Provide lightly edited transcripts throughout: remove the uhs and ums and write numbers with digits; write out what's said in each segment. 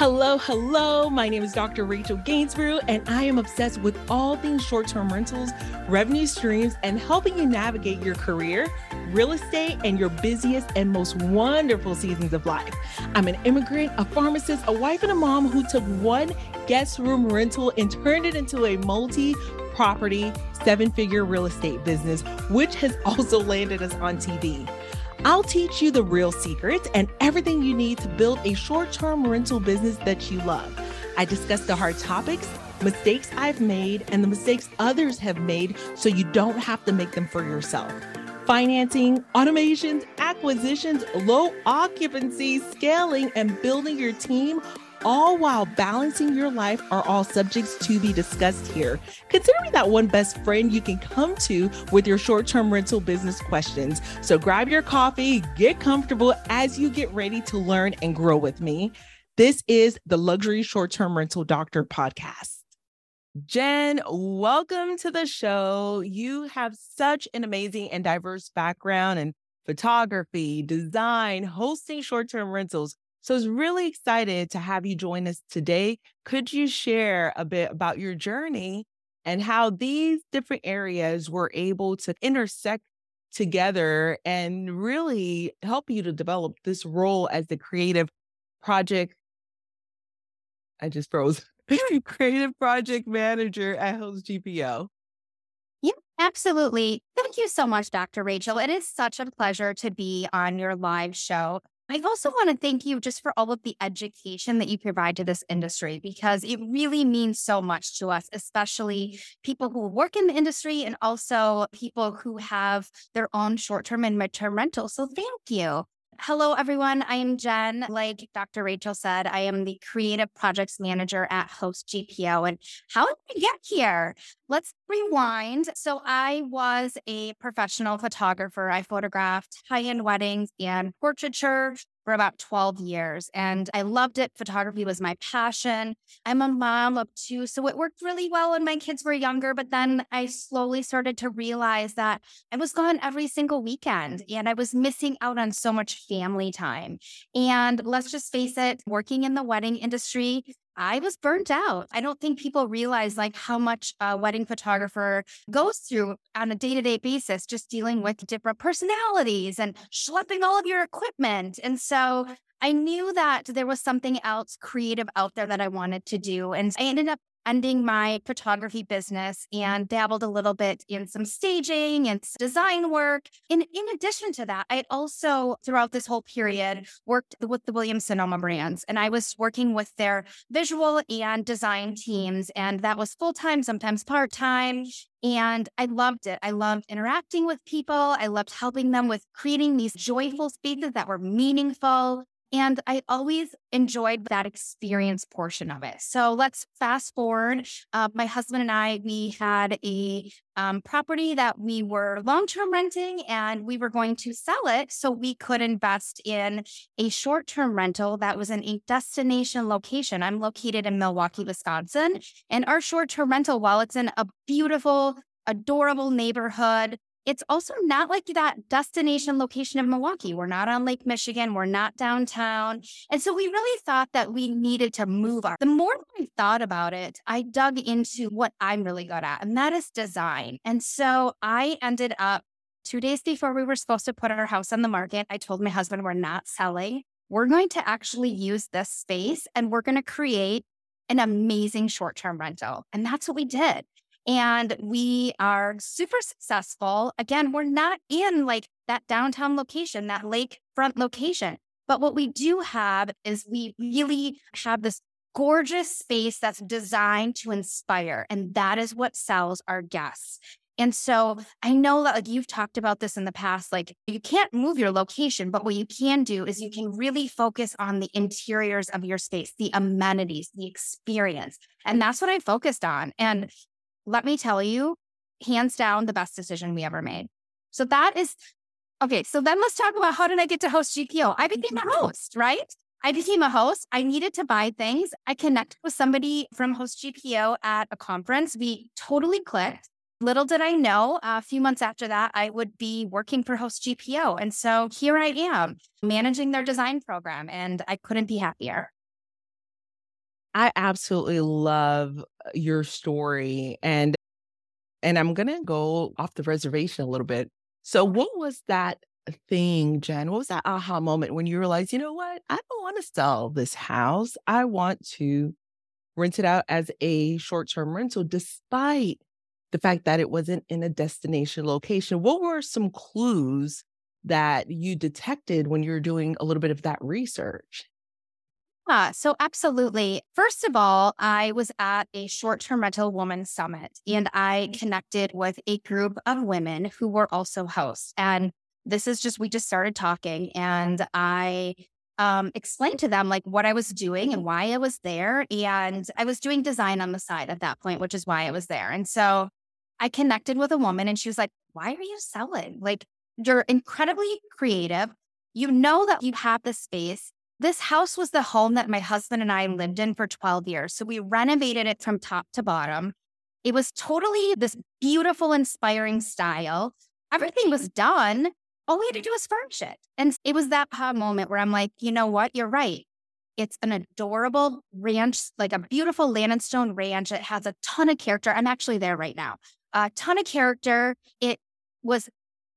Hello. My name is Dr. Rachel Gainsbury, and I am obsessed with all things short-term rentals, revenue streams, and helping you navigate your career, real estate, and your busiest and most wonderful seasons of life. I'm an immigrant, a pharmacist, a wife, and a mom who took one guest room rental and turned it into a multi-property, seven-figure real estate business, which has also landed us on TV. I'll teach you the real secrets and everything you need to build a short-term rental business that you love. I discuss the hard topics, mistakes I've made, and the mistakes others have made so you don't have to make them for yourself. Financing, automations, acquisitions, low occupancy, scaling, and building your team, all while balancing your life, are all subjects to be discussed here. Consider me that one best friend you can come to with your short-term rental business questions. So grab your coffee, get comfortable as you get ready to learn and grow with me. This is the Luxury Short-Term Rental Doctor podcast. Jen, welcome to the show. You have such an amazing and diverse background in photography, design, hosting short-term rentals. So I was really excited to have you join us today. Could you share a bit about your journey and how these different areas were able to intersect together and really help you to develop this role as the creative project? I just froze. Creative project manager at Host GPO. Yeah, absolutely. Thank you so much, Dr. Rachel. It is such a pleasure to be on your live show. I also want to thank you just for all of the education that you provide to this industry, because it really means so much to us, especially people who work in the industry and also people who have their own short-term and mid-term rentals. So thank you. Hello, everyone. I am Jen. Like Dr. Rachel said, I am the Creative Projects Manager at Host GPO. And how did we get here? Let's rewind. So I was a professional photographer. I photographed high-end weddings and portraiture for about 12 years, and I loved it. Photography was my passion. I'm a mom of two, so it worked really well when my kids were younger, but then I slowly started to realize that I was gone every single weekend, and I was missing out on so much family time. And let's just face it, working in the wedding industry, I was burnt out. I don't think people realize like how much a wedding photographer goes through on a day-to-day basis, just dealing with different personalities and schlepping all of your equipment. And so I knew that there was something else creative out there that I wanted to do. And I ended up ending my photography business and dabbled a little bit in some staging and design work. And in addition to that, I also, throughout this whole period, worked with the Williams-Sonoma brands. And I was working with their visual and design teams. And that was full-time, sometimes part-time. And I loved it. I loved interacting with people. I loved helping them with creating these joyful spaces that were meaningful. And I always enjoyed that experience portion of it. So let's fast forward. My husband and I, we had a property that we were long-term renting, and we were going to sell it so we could invest in a short-term rental that was in a destination location. I'm located in Milwaukee, Wisconsin, and our short-term rental, while it's in a beautiful, adorable neighborhood, it's also not like that destination location of Milwaukee. We're not on Lake Michigan. We're not downtown. And so we really thought that we needed to move on. The more I thought about it, I dug into what I'm really good at, and that is design. And so I ended up 2 days before we were supposed to put our house on the market, I told my husband, we're not selling. We're going to actually use this space, and we're going to create an amazing short-term rental. And that's what we did. And we are super successful. Again, we're not in like that downtown location, that lakefront location. But what we do have is we really have this gorgeous space that's designed to inspire. And that is what sells our guests. And so I know that like you've talked about this in the past, like you can't move your location, but what you can do is you can really focus on the interiors of your space, the amenities, the experience. And that's what I focused on. And let me tell you, hands down, the best decision we ever made. So that is, okay, so then let's talk about how did I get to Host GPO? I became a host, right? I became a host. I needed to buy things. I connected with somebody from Host GPO at a conference. We totally clicked. Little did I know, a few months after that, I would be working for Host GPO. And so here I am managing their design program, and I couldn't be happier. I absolutely love your story. And I'm going to go off the reservation a little bit. So what was that thing, Jen? What was that aha moment when you realized, you know what? I don't want to sell this house. I want to rent it out as a short-term rental, despite the fact that it wasn't in a destination location. What were some clues that you detected when you were doing a little bit of that research? So absolutely. First of all, I was at a short-term rental women's summit, and I connected with a group of women who were also hosts. And this is just, we just started talking, and I explained to them like what I was doing and why I was there. And I was doing design on the side at that point, which is why I was there. And so I connected with a woman, and she was like, why are you selling? Like, you're incredibly creative. You know that you have the space. This house was the home that my husband and I lived in for 12 years. So we renovated it from top to bottom. It was totally this beautiful, inspiring style. Everything was done. All we had to do was furnish it. And it was that moment where I'm like, you know what? You're right. It's an adorable ranch, like a beautiful land and stone ranch. It has a ton of character. I'm actually there right now. A ton of character. It was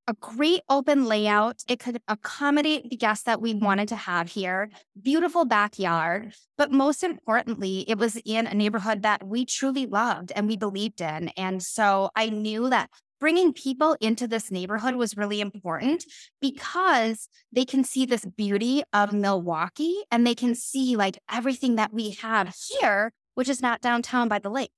a great open layout. It could accommodate the guests that we wanted to have here. Beautiful backyard. But most importantly, it was in a neighborhood that we truly loved and we believed in. And so I knew that bringing people into this neighborhood was really important because they can see this beauty of Milwaukee and they can see like everything that we have here, which is not downtown by the lake.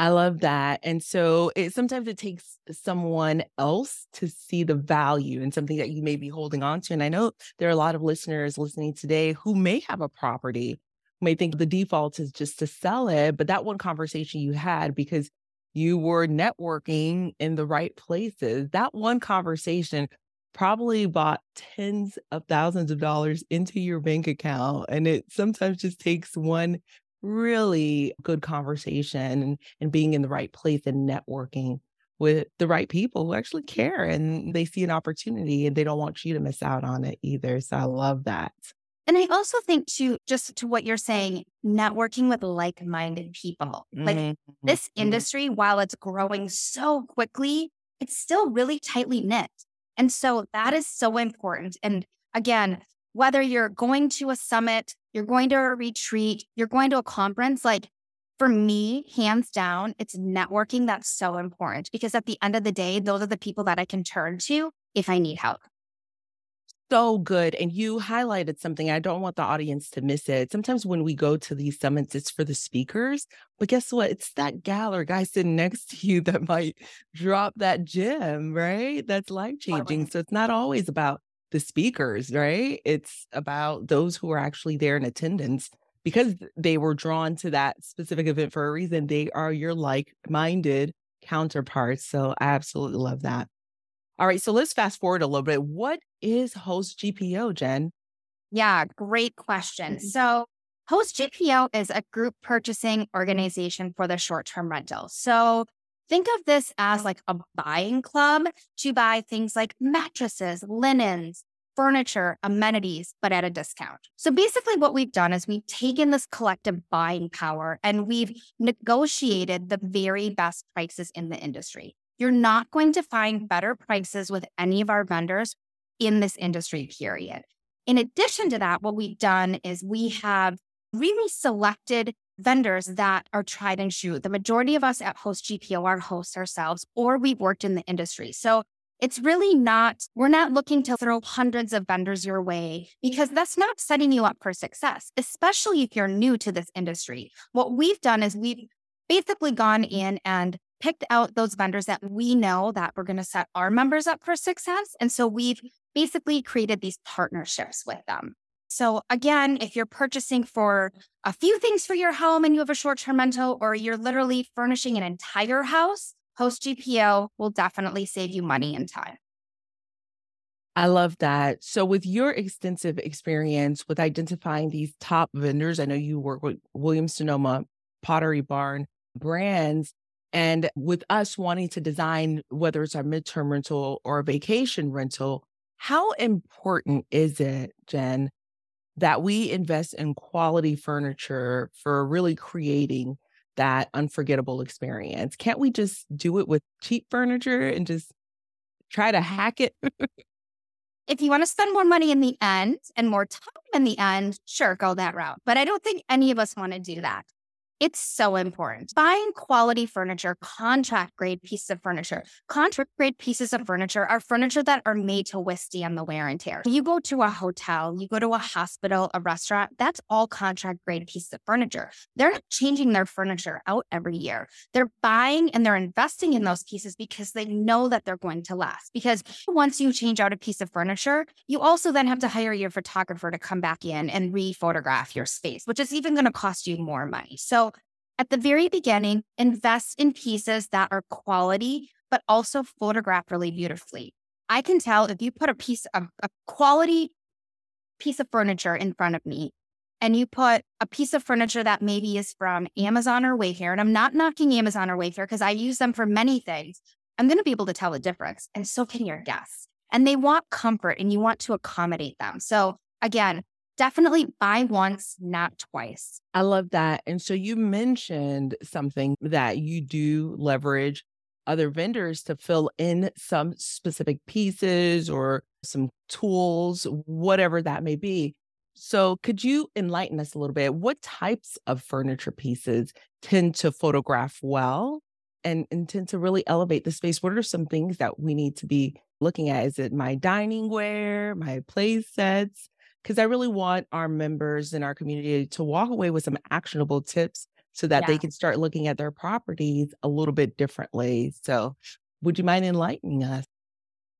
I love that. And so sometimes it takes someone else to see the value in something that you may be holding on to. And I know there are a lot of listeners listening today who may have a property, may think the default is just to sell it. But that one conversation you had, because you were networking in the right places, that one conversation probably bought tens of thousands of dollars into your bank account. And it sometimes just takes one really good conversation and being in the right place and networking with the right people who actually care and they see an opportunity and they don't want you to miss out on it either. So I love that. And I also think too, just to what you're saying, networking with like-minded people. Like this industry, while it's growing so quickly, it's still really tightly knit. And so that is so important. And again, whether you're going to a summit, you're going to a retreat, you're going to a conference, like for me, hands down, it's networking that's so important because at the end of the day, those are the people that I can turn to if I need help. So good. And you highlighted something. I don't want the audience to miss it. Sometimes when we go to these summits, it's for the speakers. But guess what? It's that gal or guy sitting next to you that might drop that gem, right? That's life-changing. So it's not always about the speakers, right? It's about those who are actually there in attendance because they were drawn to that specific event for a reason. They are your like-minded counterparts. So I absolutely love that. All right. So let's fast forward a little bit. What is Host GPO, Jen? Yeah, great question. So Host GPO is a group purchasing organization for the short-term rental. So think of this as like a buying club to buy things like mattresses, linens, furniture, amenities, but at a discount. So basically what we've done is we've taken this collective buying power and we've negotiated the very best prices in the industry. You're not going to find better prices with any of our vendors in this industry, period. In addition to that, what we've done is we have really selected vendors that are tried and true. The majority of us at Host GPO are hosts ourselves, or we've worked in the industry. So it's really not, we're not looking to throw hundreds of vendors your way because that's not setting you up for success, especially if you're new to this industry. What we've done is we've basically gone in and picked out those vendors that we know that we're going to set our members up for success. And so we've basically created these partnerships with them. So again, if you're purchasing for a few things for your home and you have a short-term rental, or you're literally furnishing an entire house, Host GPO will definitely save you money and time. I love that. So with your extensive experience with identifying these top vendors, I know you work with Williams-Sonoma, Pottery Barn brands, and with us wanting to design, whether it's our midterm rental or a vacation rental, how important is it, Jen, that we invest in quality furniture for really creating that unforgettable experience. Can't we just do it with cheap furniture and just try to hack it? If you want to spend more money in the end and more time in the end, sure, go that route. But I don't think any of us want to do that. It's so important. Buying quality furniture, contract-grade pieces of furniture. Contract-grade pieces of furniture are furniture that are made to withstand the wear and tear. You go to a hotel, you go to a hospital, a restaurant, that's all contract-grade pieces of furniture. They're not changing their furniture out every year. They're buying and they're investing in those pieces because they know that they're going to last. Because once you change out a piece of furniture, you also then have to hire your photographer to come back in and re-photograph your space, which is even going to cost you more money. So at the very beginning, invest in pieces that are quality, but also photograph really beautifully. I can tell if you put a quality piece of furniture in front of me and you put a piece of furniture that maybe is from Amazon or Wayfair, and I'm not knocking Amazon or Wayfair because I use them for many things, I'm going to be able to tell the difference. And so can your guests. And they want comfort and you want to accommodate them. So again, definitely buy once, not twice. I love that. And so you mentioned something that you do leverage other vendors to fill in some specific pieces or some tools, whatever that may be. So could you enlighten us a little bit? What types of furniture pieces tend to photograph well and tend to really elevate the space? What are some things that we need to be looking at? Is it my dining wear, my play sets? Because I really want our members in our community to walk away with some actionable tips so that they can start looking at their properties a little bit differently. So would you mind enlightening us?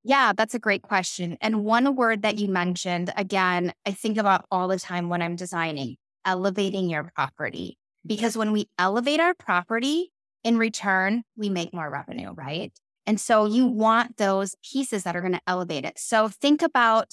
Yeah, that's a great question. And one word that you mentioned, again, I think about all the time when I'm designing, elevating your property. Because when we elevate our property, in return, we make more revenue, right? And so you want those pieces that are going to elevate it. So think about,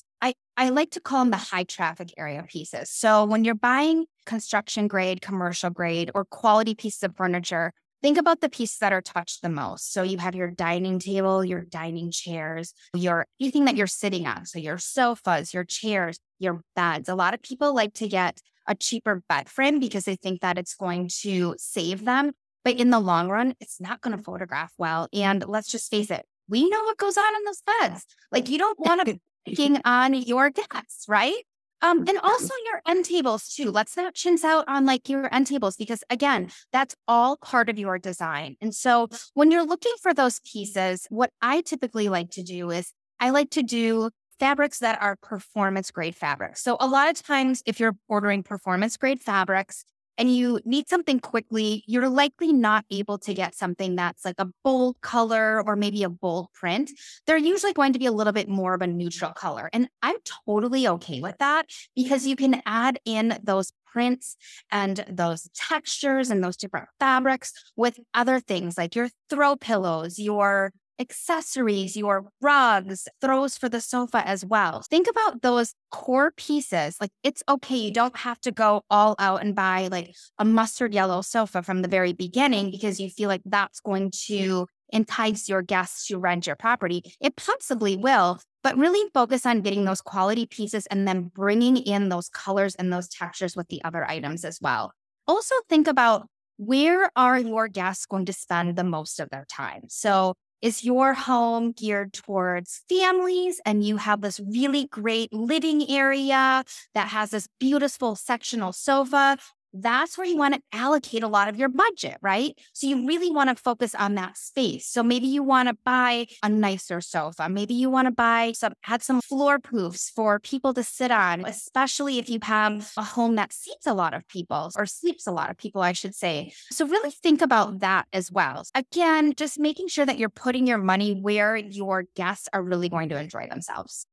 I like to call them the high traffic area pieces. So when you're buying construction grade, commercial grade, or quality pieces of furniture, think about the pieces that are touched the most. So you have your dining table, your dining chairs, your anything that you're sitting on. So your sofas, your chairs, your beds. A lot of people like to get a cheaper bed frame because they think that it's going to save them. But in the long run, it's not going to photograph well. And let's just face it, we know what goes on in those beds. Like, you don't want to picking on your guests, right? And also your end tables too. Let's not chintz out on like your end tables because again, that's all part of your design. And so when you're looking for those pieces, what I typically like to do is I like to do fabrics that are performance grade fabrics. So a lot of times if you're ordering performance grade fabrics, and you need something quickly, you're likely not able to get something that's like a bold color or maybe a bold print. They're usually going to be a little bit more of a neutral color. And I'm totally okay with that because you can add in those prints and those textures and those different fabrics with other things like your throw pillows, your accessories, your rugs, throws for the sofa as well. Think about those core pieces. Like, it's okay. You don't have to go all out and buy like a mustard yellow sofa from the very beginning because you feel like that's going to entice your guests to rent your property. It possibly will, but really focus on getting those quality pieces and then bringing in those colors and those textures with the other items as well. Also think about where are your guests going to spend the most of their time? So is your home geared towards families and you have this really great living area that has this beautiful sectional sofa? That's where you want to allocate a lot of your budget, right? So you really want to focus on that space. So maybe you want to buy a nicer sofa. Maybe you want to buy some floor poofs for people to sit on, especially if you have a home that seats a lot of people or sleeps a lot of people, I should say. So really think about that as well. Again, just making sure that you're putting your money where your guests are really going to enjoy themselves.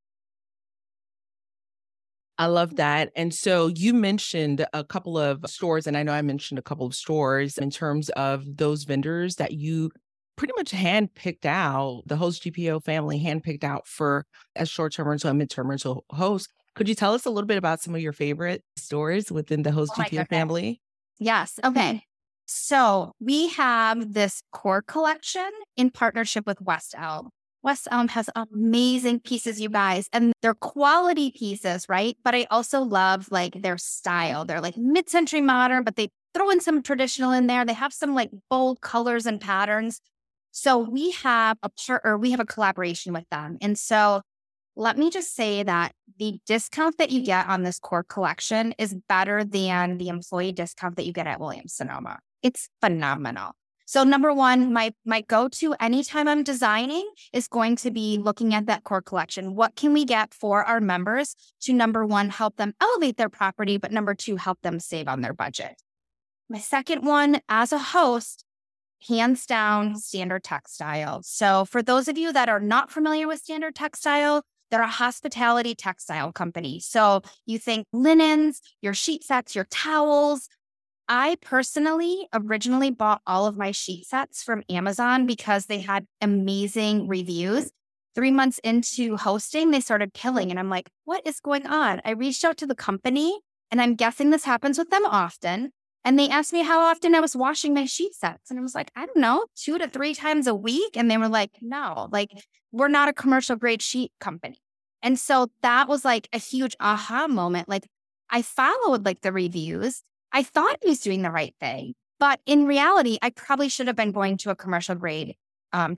I love that. And so you mentioned a couple of stores, and I know I mentioned a couple of stores in terms of those vendors that you pretty much handpicked out, the Host GPO family handpicked out for as short-term rental and mid-term rental hosts. Could you tell us a little bit about some of your favorite stores within the Host GPO family? Yes. Okay. So we have this core collection in partnership with West Elm. West Elm has amazing pieces, you guys, and they're quality pieces, right? But I also love like their style. They're like mid-century modern, but they throw in some traditional in there. They have some like bold colors and patterns. So we have a partner, we have a collaboration with them. And so let me just say that the discount that you get on this core collection is better than the employee discount that you get at Williams-Sonoma. It's phenomenal. So number one, my go-to anytime I'm designing is going to be looking at that core collection. What can we get for our members to, number one, help them elevate their property, but number two, help them save on their budget? My second one, as a host, hands down, Standard Textile. So for those of you that are not familiar with Standard Textile, they're a hospitality textile company. So you think linens, your sheet sets, your towels. I personally originally bought all of my sheet sets from Amazon because they had amazing reviews. 3 months into hosting, they started killing. And I'm like, what is going on? I reached out to the company, and I'm guessing this happens with them often. And they asked me how often I was washing my sheet sets. And I was like, I don't know, 2 to 3 times a week. And they were like, no, like we're not a commercial grade sheet company. And so that was like a huge aha moment. Like I followed like the reviews. I thought I was doing the right thing, but in reality, I probably should have been going to a commercial grade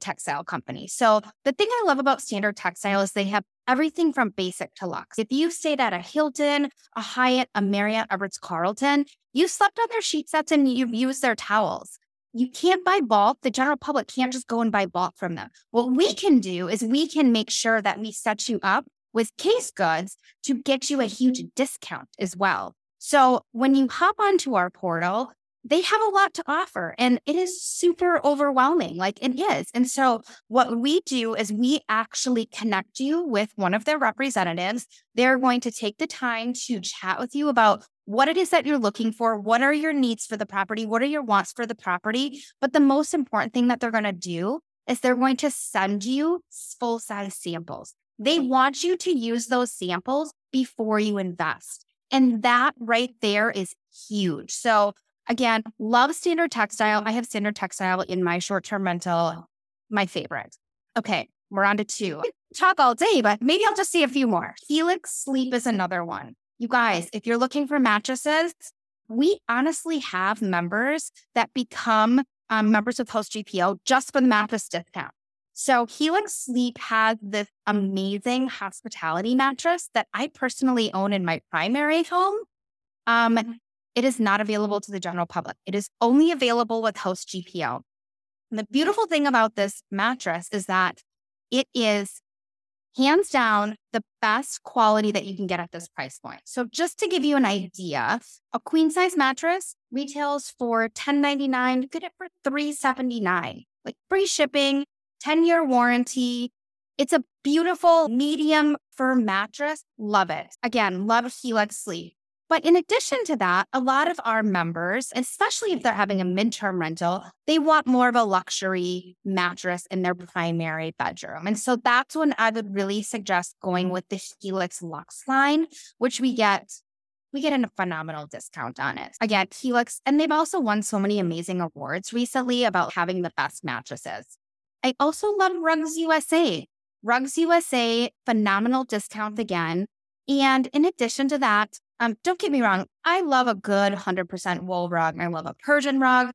textile company. So the thing I love about Standard Textile is they have everything from basic to luxe. If you stayed at a Hilton, a Hyatt, a Marriott, a Ritz-Carlton, you slept on their sheet sets and you've used their towels. You can't buy bulk. The general public can't just go and buy bulk from them. What we can do is we can make sure that we set you up with case goods to get you a huge discount as well. So when you hop onto our portal, they have a lot to offer, and it is super overwhelming, like it is. And so what we do is we actually connect you with one of their representatives. They're going to take the time to chat with you about what it is that you're looking for, what are your needs for the property, what are your wants for the property. But the most important thing that they're going to do is they're going to send you full-size samples. They want you to use those samples before you invest. And that right there is huge. So again, love Standard Textile. I have Standard Textile in my short-term rental, my favorite. Okay, we're on to two. I could talk all day, but maybe I'll just say a few more. Helix Sleep is another one. You guys, if you're looking for mattresses, we honestly have members that become members of Host GPO just for the mattress discount. So Helix Sleep has this amazing hospitality mattress that I personally own in my primary home. It is not available to the general public. It is only available with Host GPO. And the beautiful thing about this mattress is that it is hands down the best quality that you can get at this price point. So just to give you an idea, a queen size mattress retails for $1,099. You get it for $379, like free shipping, 10-year warranty. It's a beautiful medium firm mattress. Love it. Again, love Helix Sleep. But in addition to that, a lot of our members, especially if they're having a midterm rental, they want more of a luxury mattress in their primary bedroom. And so that's when I would really suggest going with the Helix Luxe line, which we get a phenomenal discount on it. Again, Helix, and they've also won so many amazing awards recently about having the best mattresses. I also love Rugs USA. Rugs USA, phenomenal discount again. And in addition to that, don't get me wrong, I love a good 100% wool rug. I love a Persian rug.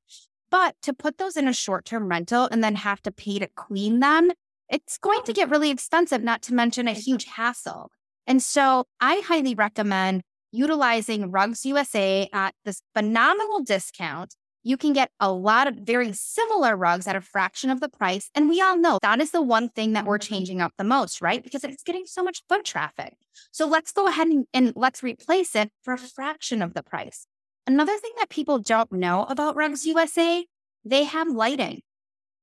But to put those in a short-term rental and then have to pay to clean them, it's going to get really expensive, not to mention a huge hassle. And so I highly recommend utilizing Rugs USA at this phenomenal discount. You can get a lot of very similar rugs at a fraction of the price. And we all know that is the one thing that we're changing up the most, right? Because it's getting so much foot traffic. So let's go ahead and let's replace it for a fraction of the price. Another thing that people don't know about Rugs USA, they have lighting.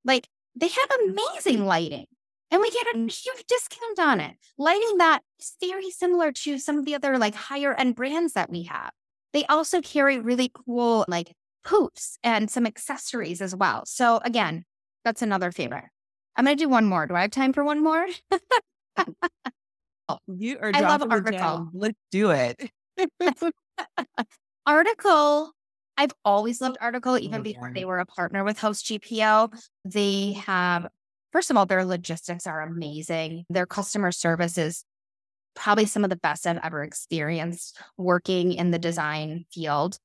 Like they have amazing lighting, and we get a huge discount on it. Lighting that is very similar to some of the other like higher end brands that we have. They also carry really cool like hoops and some accessories as well. So again, that's another favorite. I'm going to do one more. Do I have time for one more? You are. I love Article. Down. Let's do it. Article. I've always loved Article, even before they were a partner with Host GPO. They have First of all, their logistics are amazing. Their customer service is probably some of the best I've ever experienced working in the design field.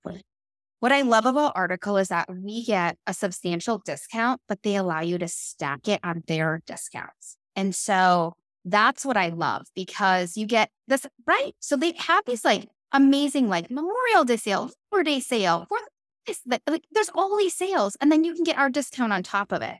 What I love about Article is that we get a substantial discount, but they allow you to stack it on their discounts. And so that's what I love, because you get this, right? So they have these like amazing like Memorial Day sale, Labor Day sale, there's all these sales, and then you can get our discount on top of it.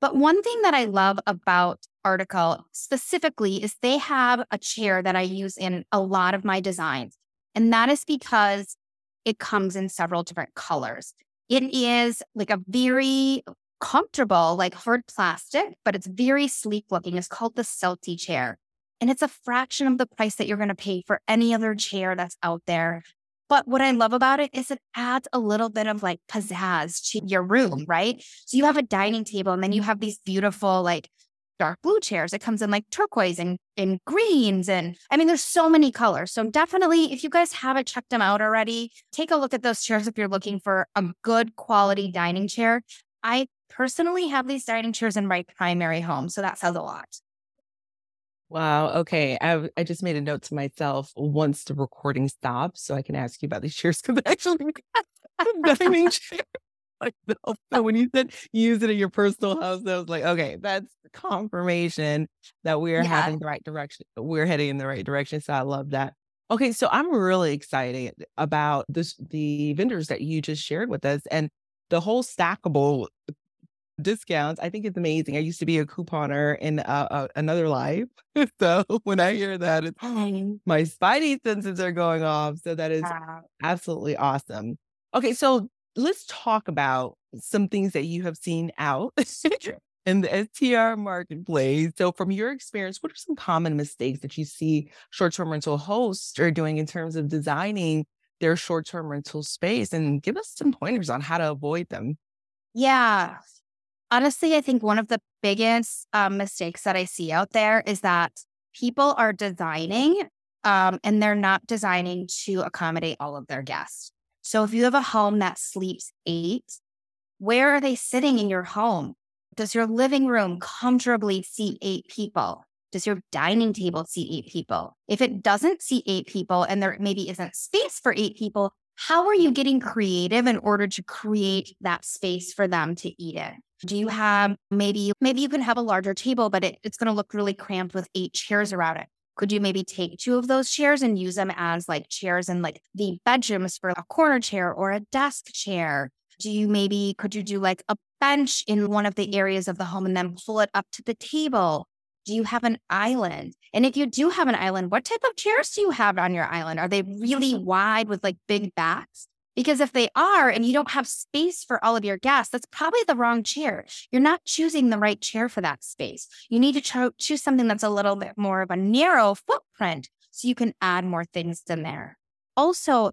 But one thing that I love about Article specifically is they have a chair that I use in a lot of my designs. And that is because it comes in several different colors. It is like a very comfortable, like hard plastic, but it's very sleek looking. It's called the Selty Chair. And it's a fraction of the price that you're going to pay for any other chair that's out there. But what I love about it is it adds a little bit of like pizzazz to your room, right? So you have a dining table, and then you have these beautiful like dark blue chairs. It comes in like turquoise and greens. And I mean, there's so many colors. So definitely, if you guys haven't checked them out already, take a look at those chairs if you're looking for a good quality dining chair. I personally have these dining chairs in my primary home, so that says a lot. Wow. Okay. I just made a note to myself once the recording stops so I can ask you about these chairs, because I actually got a dining chair myself. So when you said use it in your personal house, I was like, okay, that's confirmation that we're having the right direction. We're heading in the right direction. So I love that. Okay. So I'm really excited about this, the vendors that you just shared with us, and the whole stackable discounts. I think it's amazing. I used to be a couponer in another life. So when I hear that, it's, my spidey senses are going off. So that is absolutely awesome. Okay. So let's talk about some things that you have seen out in the STR marketplace. So from your experience, what are some common mistakes that you see short-term rental hosts are doing in terms of designing their short-term rental space? And give us some pointers on how to avoid them. Yeah. Honestly, I think one of the biggest mistakes that I see out there is that people are designing and they're not designing to accommodate all of their guests. So if you have a home that sleeps 8, where are they sitting in your home? Does your living room comfortably seat 8 people? Does your dining table seat 8 people? If it doesn't seat 8 people and there maybe isn't space for 8 people, how are you getting creative in order to create that space for them to eat in? Do you have, maybe you can have a larger table, but it's going to look really cramped with 8 chairs around it. Could you maybe take 2 of those chairs and use them as like chairs in like the bedrooms for a corner chair or a desk chair? Could you do like a bench in one of the areas of the home and then pull it up to the table? Do you have an island? And if you do have an island, what type of chairs do you have on your island? Are they really wide with like big backs? Because if they are and you don't have space for all of your guests, that's probably the wrong chair. You're not choosing the right chair for that space. You need to choose something that's a little bit more of a narrow footprint so you can add more things in there. Also,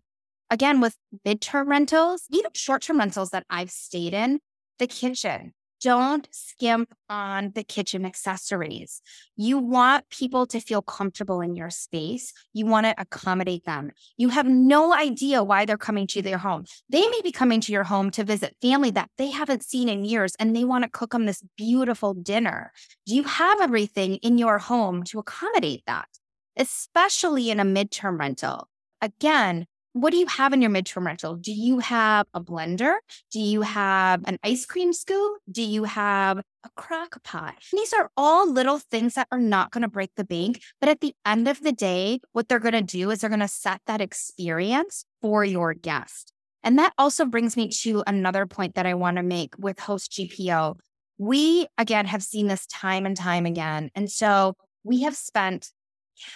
again, with midterm rentals, even short-term rentals that I've stayed in, the kitchen. Don't skimp on the kitchen accessories. You want people to feel comfortable in your space. You want to accommodate them. You have no idea why they're coming to their home. They may be coming to your home to visit family that they haven't seen in years, and they want to cook them this beautiful dinner. You have everything in your home to accommodate that, especially in a midterm rental. Again, what do you have in your midterm rental? Do you have a blender? Do you have an ice cream scoop? Do you have a crock pot? These are all little things that are not going to break the bank. But at the end of the day, what they're going to do is they're going to set that experience for your guest. And that also brings me to another point that I want to make with Host GPO. We, again, have seen this time and time again. And so we have spent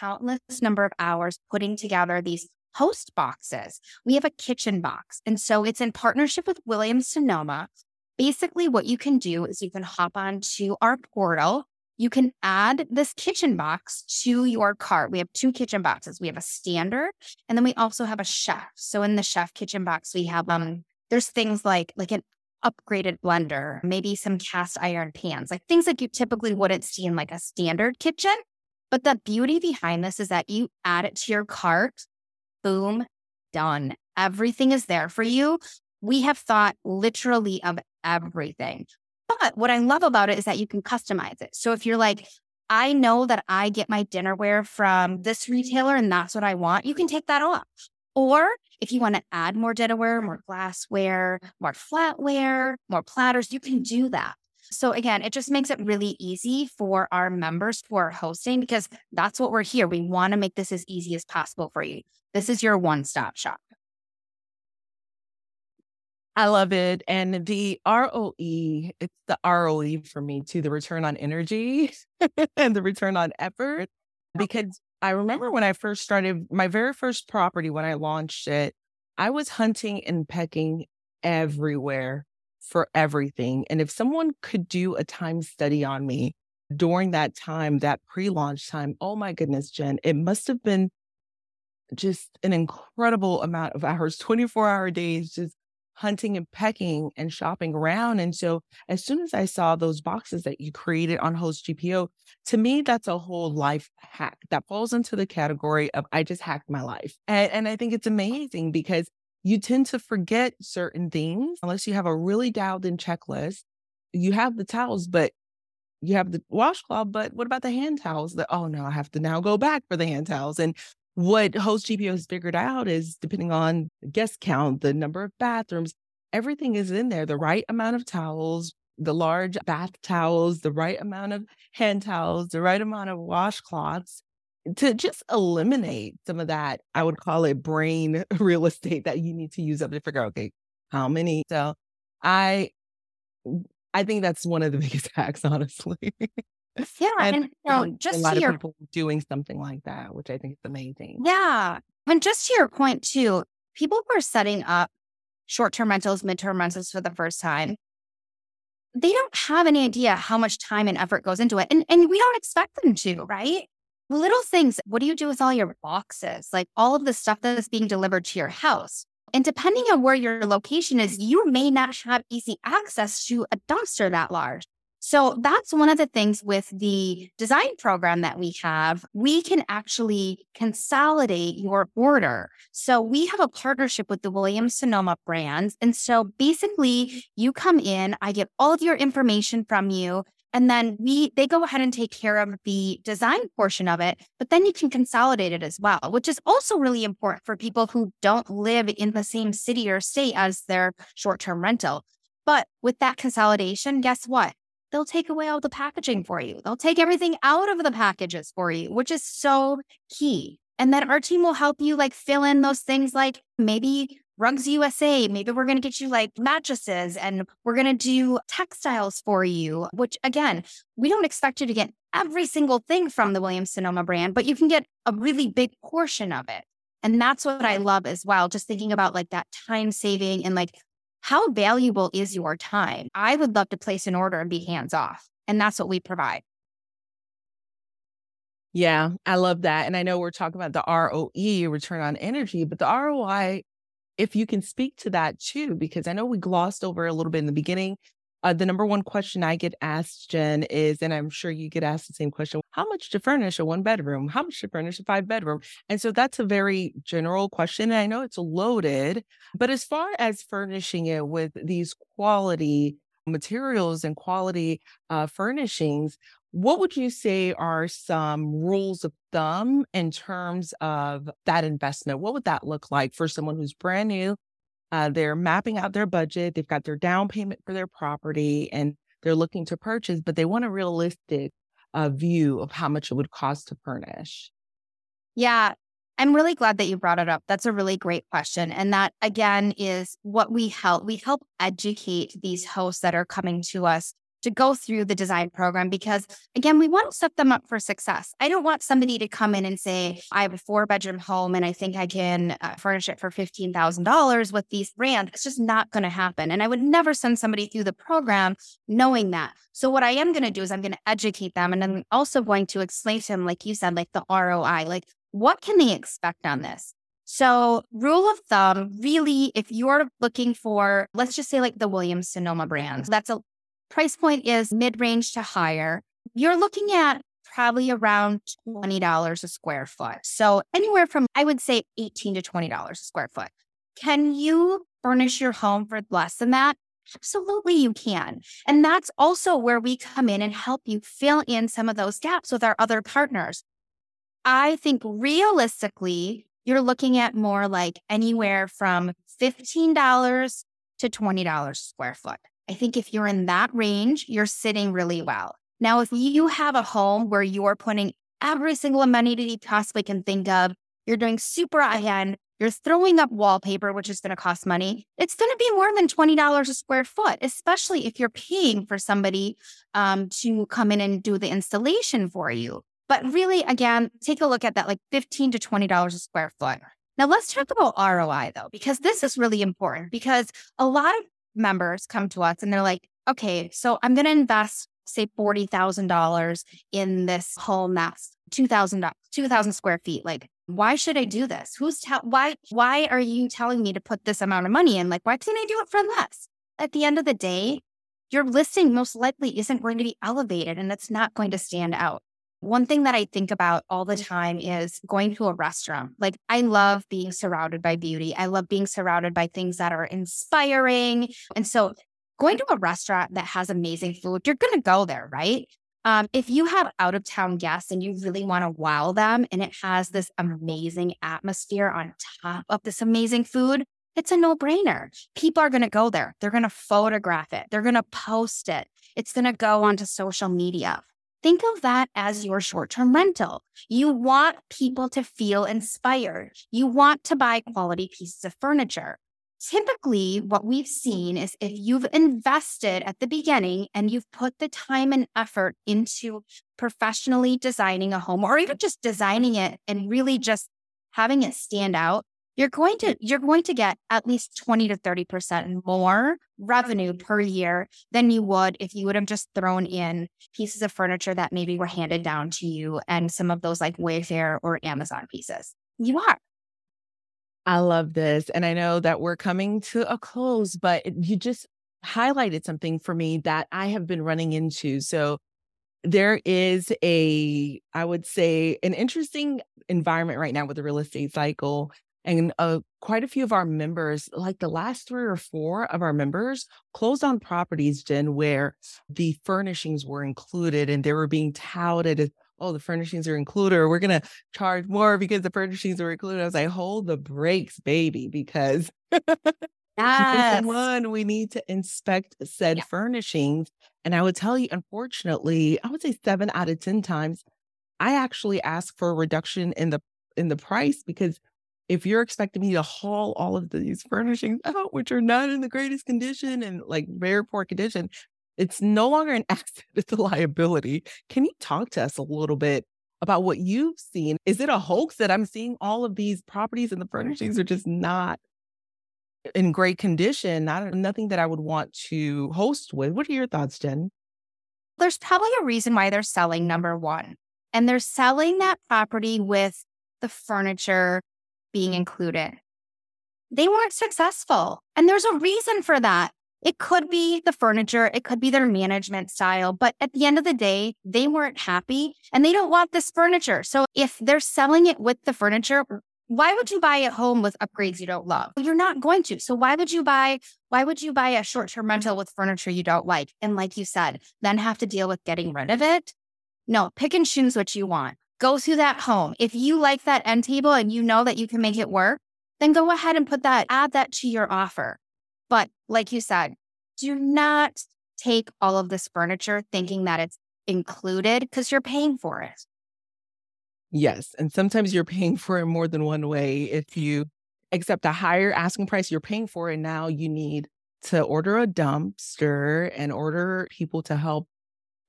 countless number of hours putting together these host boxes. We have a kitchen box. And so it's in partnership with Williams-Sonoma. Basically, what you can do is you can hop onto our portal. You can add this kitchen box to your cart. We have 2 kitchen boxes. We have a standard, and then we also have a chef. So in the chef kitchen box, we have there's things like an upgraded blender, maybe some cast iron pans, like things that you typically wouldn't see in like a standard kitchen. But the beauty behind this is that you add it to your cart. Boom, done. Everything is there for you. We have thought literally of everything. But what I love about it is that you can customize it. So if you're like, I know that I get my dinnerware from this retailer and that's what I want, you can take that off. Or if you want to add more dinnerware, more glassware, more flatware, more platters, you can do that. So again, it just makes it really easy for our members for hosting, because that's what we're here. We want to make this as easy as possible for you. This is your one-stop shop. I love it. And the ROE, it's the ROE for me too, the return on energy and the return on effort. Because I remember when I first started my very first property, when I launched it, I was hunting and pecking everywhere for everything. And if someone could do a time study on me during that time, that pre-launch time, oh my goodness, Jen, it must have been just an incredible amount of hours, 24-hour days, just hunting and pecking and shopping around. And so as soon as I saw those boxes that you created on Host GPO, to me, that's a whole life hack that falls into the category of I just hacked my life. And I think it's amazing because you tend to forget certain things unless you have a really dialed in checklist. You have the towels, but you have the washcloth, but what about the hand towels? Oh no, I have to now go back for the hand towels. And what Host GPO has figured out is depending on guest count, the number of bathrooms, everything is in there. The right amount of towels, the large bath towels, the right amount of hand towels, the right amount of washcloths to just eliminate some of that. I would call it brain real estate that you need to use up to figure out, okay, how many? So I think that's one of the biggest hacks, honestly. Yeah, and just a lot of people doing something like that, which I think is amazing. Yeah, and just to your point too, people who are setting up short-term rentals, mid-term rentals for the first time, they don't have any idea how much time and effort goes into it, and we don't expect them to, right? Little things. What do you do with all your boxes? Like all of the stuff that is being delivered to your house, and depending on where your location is, you may not have easy access to a dumpster that large. So that's one of the things with the design program that we have. We can actually consolidate your order. So we have a partnership with the Williams-Sonoma brands. And so basically you come in, I get all of your information from you, and then they go ahead and take care of the design portion of it, but then you can consolidate it as well, which is also really important for people who don't live in the same city or state as their short-term rental. But with that consolidation, guess what? They'll take away all the packaging for you. They'll take everything out of the packages for you, which is so key. And then our team will help you like fill in those things like maybe Rugs USA, maybe we're going to get you like mattresses and we're going to do textiles for you, which again, we don't expect you to get every single thing from the Williams-Sonoma brand, but you can get a really big portion of it. And that's what I love as well. Just thinking about like that time saving and like, how valuable is your time? I would love to place an order and be hands-off. And that's what we provide. Yeah, I love that. And I know we're talking about the ROE, return on energy, but the ROI, if you can speak to that too, because I know we glossed over a little bit in the beginning. The number one question I get asked, Jen, is, and I'm sure you get asked the same question, how much to furnish a 1-bedroom? How much to furnish a 5-bedroom? And so that's a very general question. And I know it's loaded, but as far as furnishing it with these quality materials and quality furnishings, what would you say are some rules of thumb in terms of that investment? What would that look like for someone who's brand new? They're mapping out their budget. They've got their down payment for their property and they're looking to purchase, but they want a realistic view of how much it would cost to furnish. Yeah, I'm really glad that you brought it up. That's a really great question. And that, again, is what we help. We help educate these hosts that are coming to us to go through the design program because, again, we want to set them up for success. I don't want somebody to come in and say, I have a 4-bedroom home and I think I can furnish it for $15,000 with these brands. It's just not going to happen. And I would never send somebody through the program knowing that. So what I am going to do is I'm going to educate them. And I'm also going to explain to them, like you said, like the ROI, like what can they expect on this? So rule of thumb, really, if you're looking for, let's just say like the Williams-Sonoma brand, that's a price point is mid-range to higher. You're looking at probably around $20 a square foot. So anywhere from, I would say, $18 to $20 a square foot. Can you furnish your home for less than that? Absolutely, you can. And that's also where we come in and help you fill in some of those gaps with our other partners. I think realistically, you're looking at more like anywhere from $15 to $20 square foot. I think if you're in that range, you're sitting really well. Now, if you have a home where you're putting every single amenity you possibly can think of, you're doing super high-end, you're throwing up wallpaper, which is going to cost money, it's going to be more than $20 a square foot, especially if you're paying for somebody to come in and do the installation for you. But really, again, take a look at that, like $15 to $20 a square foot. Now, let's talk about ROI, though, because this is really important, because a lot of members come to us and they're like, okay, so I'm going to invest, say, $40,000 in this home that's 2,000 square feet. Like, why should I do this? Why are you telling me to put this amount of money in? Like, why can't I do it for less? At the end of the day, your listing most likely isn't going to be elevated and it's not going to stand out. One thing that I think about all the time is going to a restaurant. Like, I love being surrounded by beauty. I love being surrounded by things that are inspiring. And so going to a restaurant that has amazing food, you're going to go there, right? If you have out-of-town guests and you really want to wow them and it has this amazing atmosphere on top of this amazing food, it's a no-brainer. People are going to go there. They're going to photograph it. They're going to post it. It's going to go onto social media. Think of that as your short-term rental. You want people to feel inspired. You want to buy quality pieces of furniture. Typically, what we've seen is if you've invested at the beginning and you've put the time and effort into professionally designing a home or even just designing it and really just having it stand out, you're going to get at least 20 to 30% more revenue per year than you would if you would have just thrown in pieces of furniture that maybe were handed down to you and some of those like Wayfair or Amazon pieces. You are. I love this. And I know that we're coming to a close, but you just highlighted something for me that I have been running into. So there is an interesting environment right now with the real estate cycle. And quite a few of our members, like the last 3 or 4 of our members, closed on properties, Jen, where the furnishings were included and they were being touted as, oh, the furnishings are included, or we're going to charge more because the furnishings are included. I was like, hold the brakes, baby, because yes. One, we need to inspect said furnishings. And I would tell you, unfortunately, I would say 7 out of 10 times, I actually ask for a reduction in the price, because if you're expecting me to haul all of these furnishings out, which are not in the greatest condition and like very poor condition, it's no longer an asset, it's a liability. Can you talk to us a little bit about what you've seen? Is it a hoax that I'm seeing all of these properties and the furnishings are just not in great condition? Nothing that I would want to host with. What are your thoughts, Jen? There's probably a reason why they're selling, number one. And they're selling that property with the furniture being included. They weren't successful. And there's a reason for that. It could be the furniture, it could be their management style, but at the end of the day, they weren't happy and they don't want this furniture. So if they're selling it with the furniture, why would you buy a home with upgrades you don't love? You're not going to. So why would you buy a short-term rental with furniture you don't like? And like you said, then have to deal with getting rid of it? No, pick and choose what you want. Go through that home. If you like that end table and you know that you can make it work, then go ahead and add that to your offer. But like you said, do not take all of this furniture thinking that it's included, because you're paying for it. Yes. And sometimes you're paying for it more than one way. If you accept a higher asking price, you're paying for it. Now you need to order a dumpster and order people to help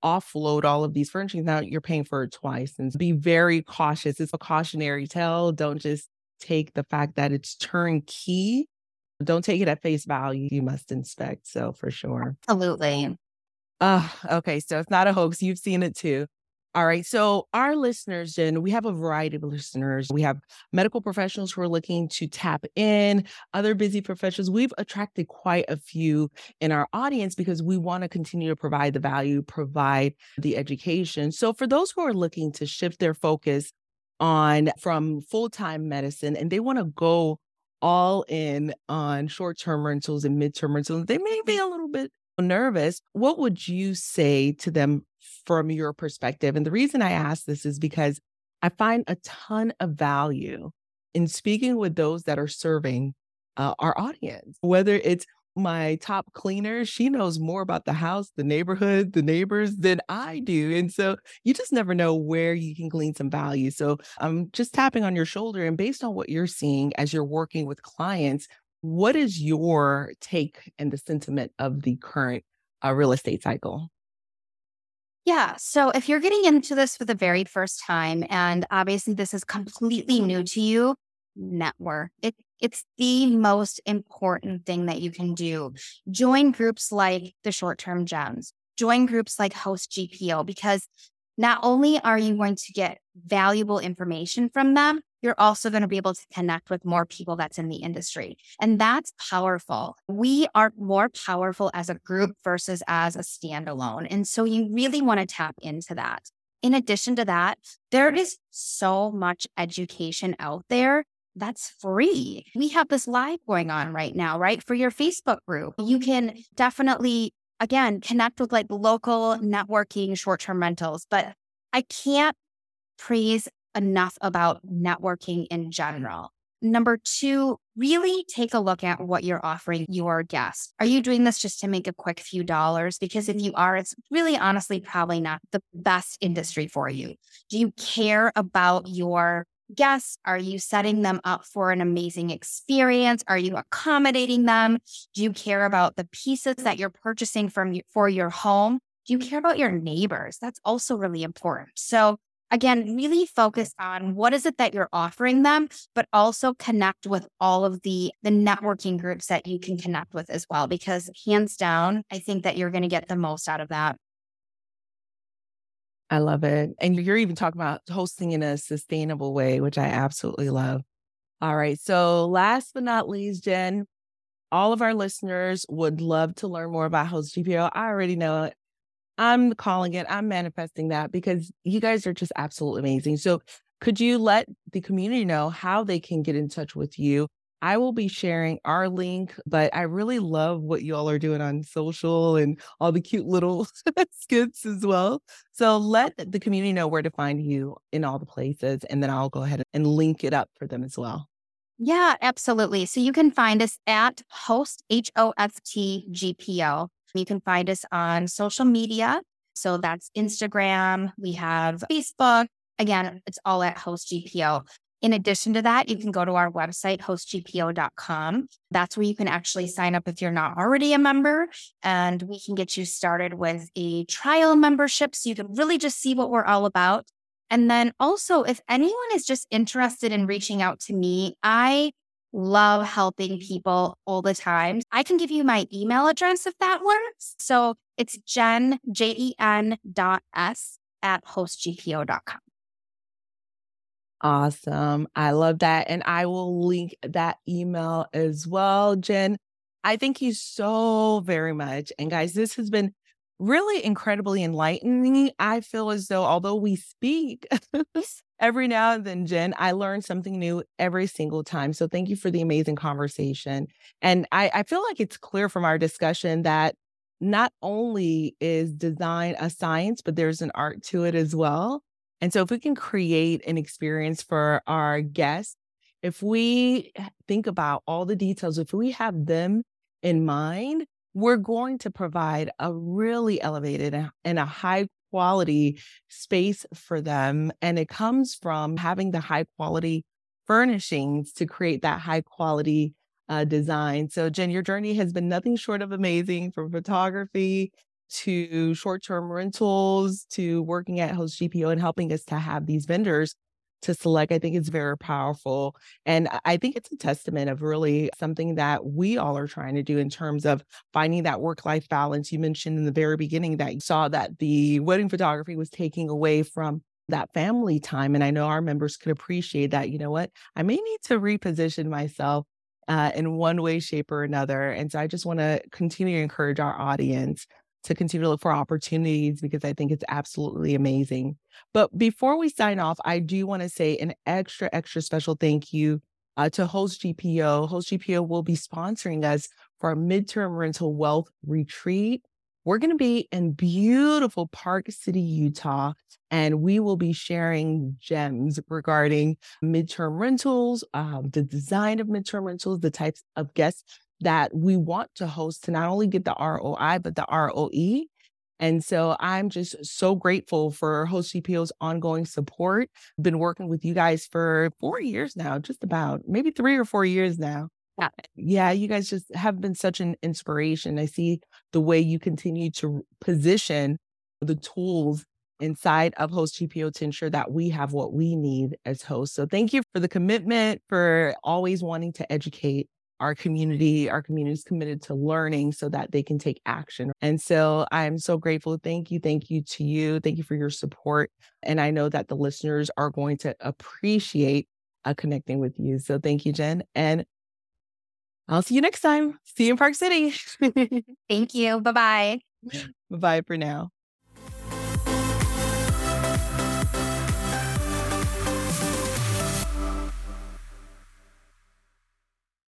offload all of these furnishings. Now you're paying for it twice. And be very cautious. It's a cautionary tale. Don't just take the fact that it's turnkey. Don't take it at face value. You must inspect. So for sure. Absolutely. Okay. So it's not a hoax. You've seen it too. All right. So our listeners, Jen, we have a variety of listeners. We have medical professionals who are looking to tap in, other busy professionals. We've attracted quite a few in our audience because we want to continue to provide the value, provide the education. So for those who are looking to shift their focus from full-time medicine and they want to go all in on short-term rentals and mid-term rentals, they may be a little bit nervous. What would you say to them from your perspective? And the reason I ask this is because I find a ton of value in speaking with those that are serving our audience, whether it's my top cleaner. She knows more about the house, the neighborhood, the neighbors than I do. And so you just never know where you can glean some value. So I'm just tapping on your shoulder. And based on what you're seeing as you're working with clients, what is your take and the sentiment of the current real estate cycle? Yeah. So if you're getting into this for the very first time, and obviously this is completely new to you, network. It's the most important thing that you can do. Join groups like the Short-Term Gems. Join groups like Host GPO, because not only are you going to get valuable information from them, you're also going to be able to connect with more people that's in the industry. And that's powerful. We are more powerful as a group versus as a standalone. And so you really want to tap into that. In addition to that, there is so much education out there that's free. We have this live going on right now, right? For your Facebook group. You can definitely, again, connect with like local networking, short-term rentals. But I can't praise enough about networking in general. Number two, really take a look at what you're offering your guests. Are you doing this just to make a quick few dollars? Because if you are, it's really honestly probably not the best industry for you. Do you care about your guests? Are you setting them up for an amazing experience? Are you accommodating them? Do you care about the pieces that you're purchasing for your home? Do you care about your neighbors? That's also really important. So again, really focus on what is it that you're offering them, but also connect with all of the networking groups that you can connect with as well, because hands down, I think that you're going to get the most out of that. I love it. And you're even talking about hosting in a sustainable way, which I absolutely love. All right. So last but not least, Jen, all of our listeners would love to learn more about Host GPO. I already know it. I'm calling it. I'm manifesting that because you guys are just absolutely amazing. So could you let the community know how they can get in touch with you? I will be sharing our link, but I really love what y'all are doing on social and all the cute little skits as well. So let the community know where to find you in all the places, and then I'll go ahead and link it up for them as well. Yeah, absolutely. So you can find us at Host, H-O-S-T GPO. You can find us on social media. So that's Instagram. We have Facebook. Again, it's all at Host GPO. In addition to that, you can go to our website, hostgpo.com. That's where you can actually sign up if you're not already a member, and we can get you started with a trial membership so you can really just see what we're all about. And then also, if anyone is just interested in reaching out to me, I love helping people all the time. I can give you my email address if that works. So it's Jen, J-E-N .S at hostgpo.com. Awesome. I love that. And I will link that email as well. Jen, I thank you so very much. And guys, this has been really incredibly enlightening. I feel as though although we speak every now and then, Jen, I learn something new every single time. So thank you for the amazing conversation. And I feel like it's clear from our discussion that not only is design a science, but there's an art to it as well. And so if we can create an experience for our guests, if we think about all the details, if we have them in mind, we're going to provide a really elevated and a high quality space for them. And it comes from having the high quality furnishings to create that high quality design. So Jen, your journey has been nothing short of amazing, from photography to short-term rentals to working at Host GPO and helping us to have these vendors to select. I think it's very powerful. And I think it's a testament of really something that we all are trying to do in terms of finding that work-life balance. You mentioned in the very beginning that you saw that the wedding photography was taking away from that family time. And I know our members could appreciate that. You know what? I may need to reposition myself in one way, shape, or another. And so I just want to continue to encourage our audience to continue to look for opportunities, because I think it's absolutely amazing. But before we sign off, I do want to say an extra special thank you to Host GPO. Host GPO will be sponsoring us for our midterm rental wealth retreat. We're going to be in beautiful Park City, Utah, and we will be sharing gems regarding midterm rentals, the design of midterm rentals, the types of guests that we want to host to not only get the ROI, but the ROE. And so I'm just so grateful for Host GPO's ongoing support. I've been working with you guys for 4 years now, just about maybe 3 or 4 years now. Yeah, you guys just have been such an inspiration. I see the way you continue to position the tools inside of Host GPO to ensure that we have what we need as hosts. So thank you for the commitment, for always wanting to educate our community. Our community is committed to learning so that they can take action. And so I'm so grateful. Thank you. Thank you to you. Thank you for your support. And I know that the listeners are going to appreciate connecting with you. So thank you, Jen. And I'll see you next time. See you in Park City. Thank you. Bye-bye. Bye-bye for now.